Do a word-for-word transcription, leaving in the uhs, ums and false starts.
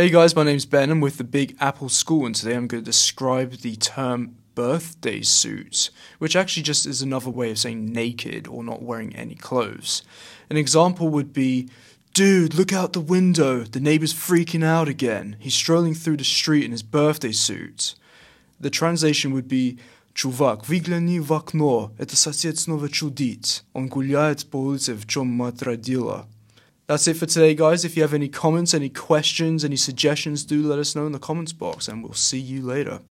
Hey guys, my name's Ben, I'm with the Big Apple School, and today I'm going to describe the term birthday suit, which actually just is another way of saying naked or not wearing any clothes. An example would be, dude, look out the window, the neighbor's freaking out again, he's strolling through the street in his birthday suit. The translation would be, Чувак, выгляни в окно, это сосед снова чудит, он гуляет по улице, в чем мать родила. That's it for today, guys. If you have any comments, any questions, any suggestions, do let us know in the comments box, and we'll see you later.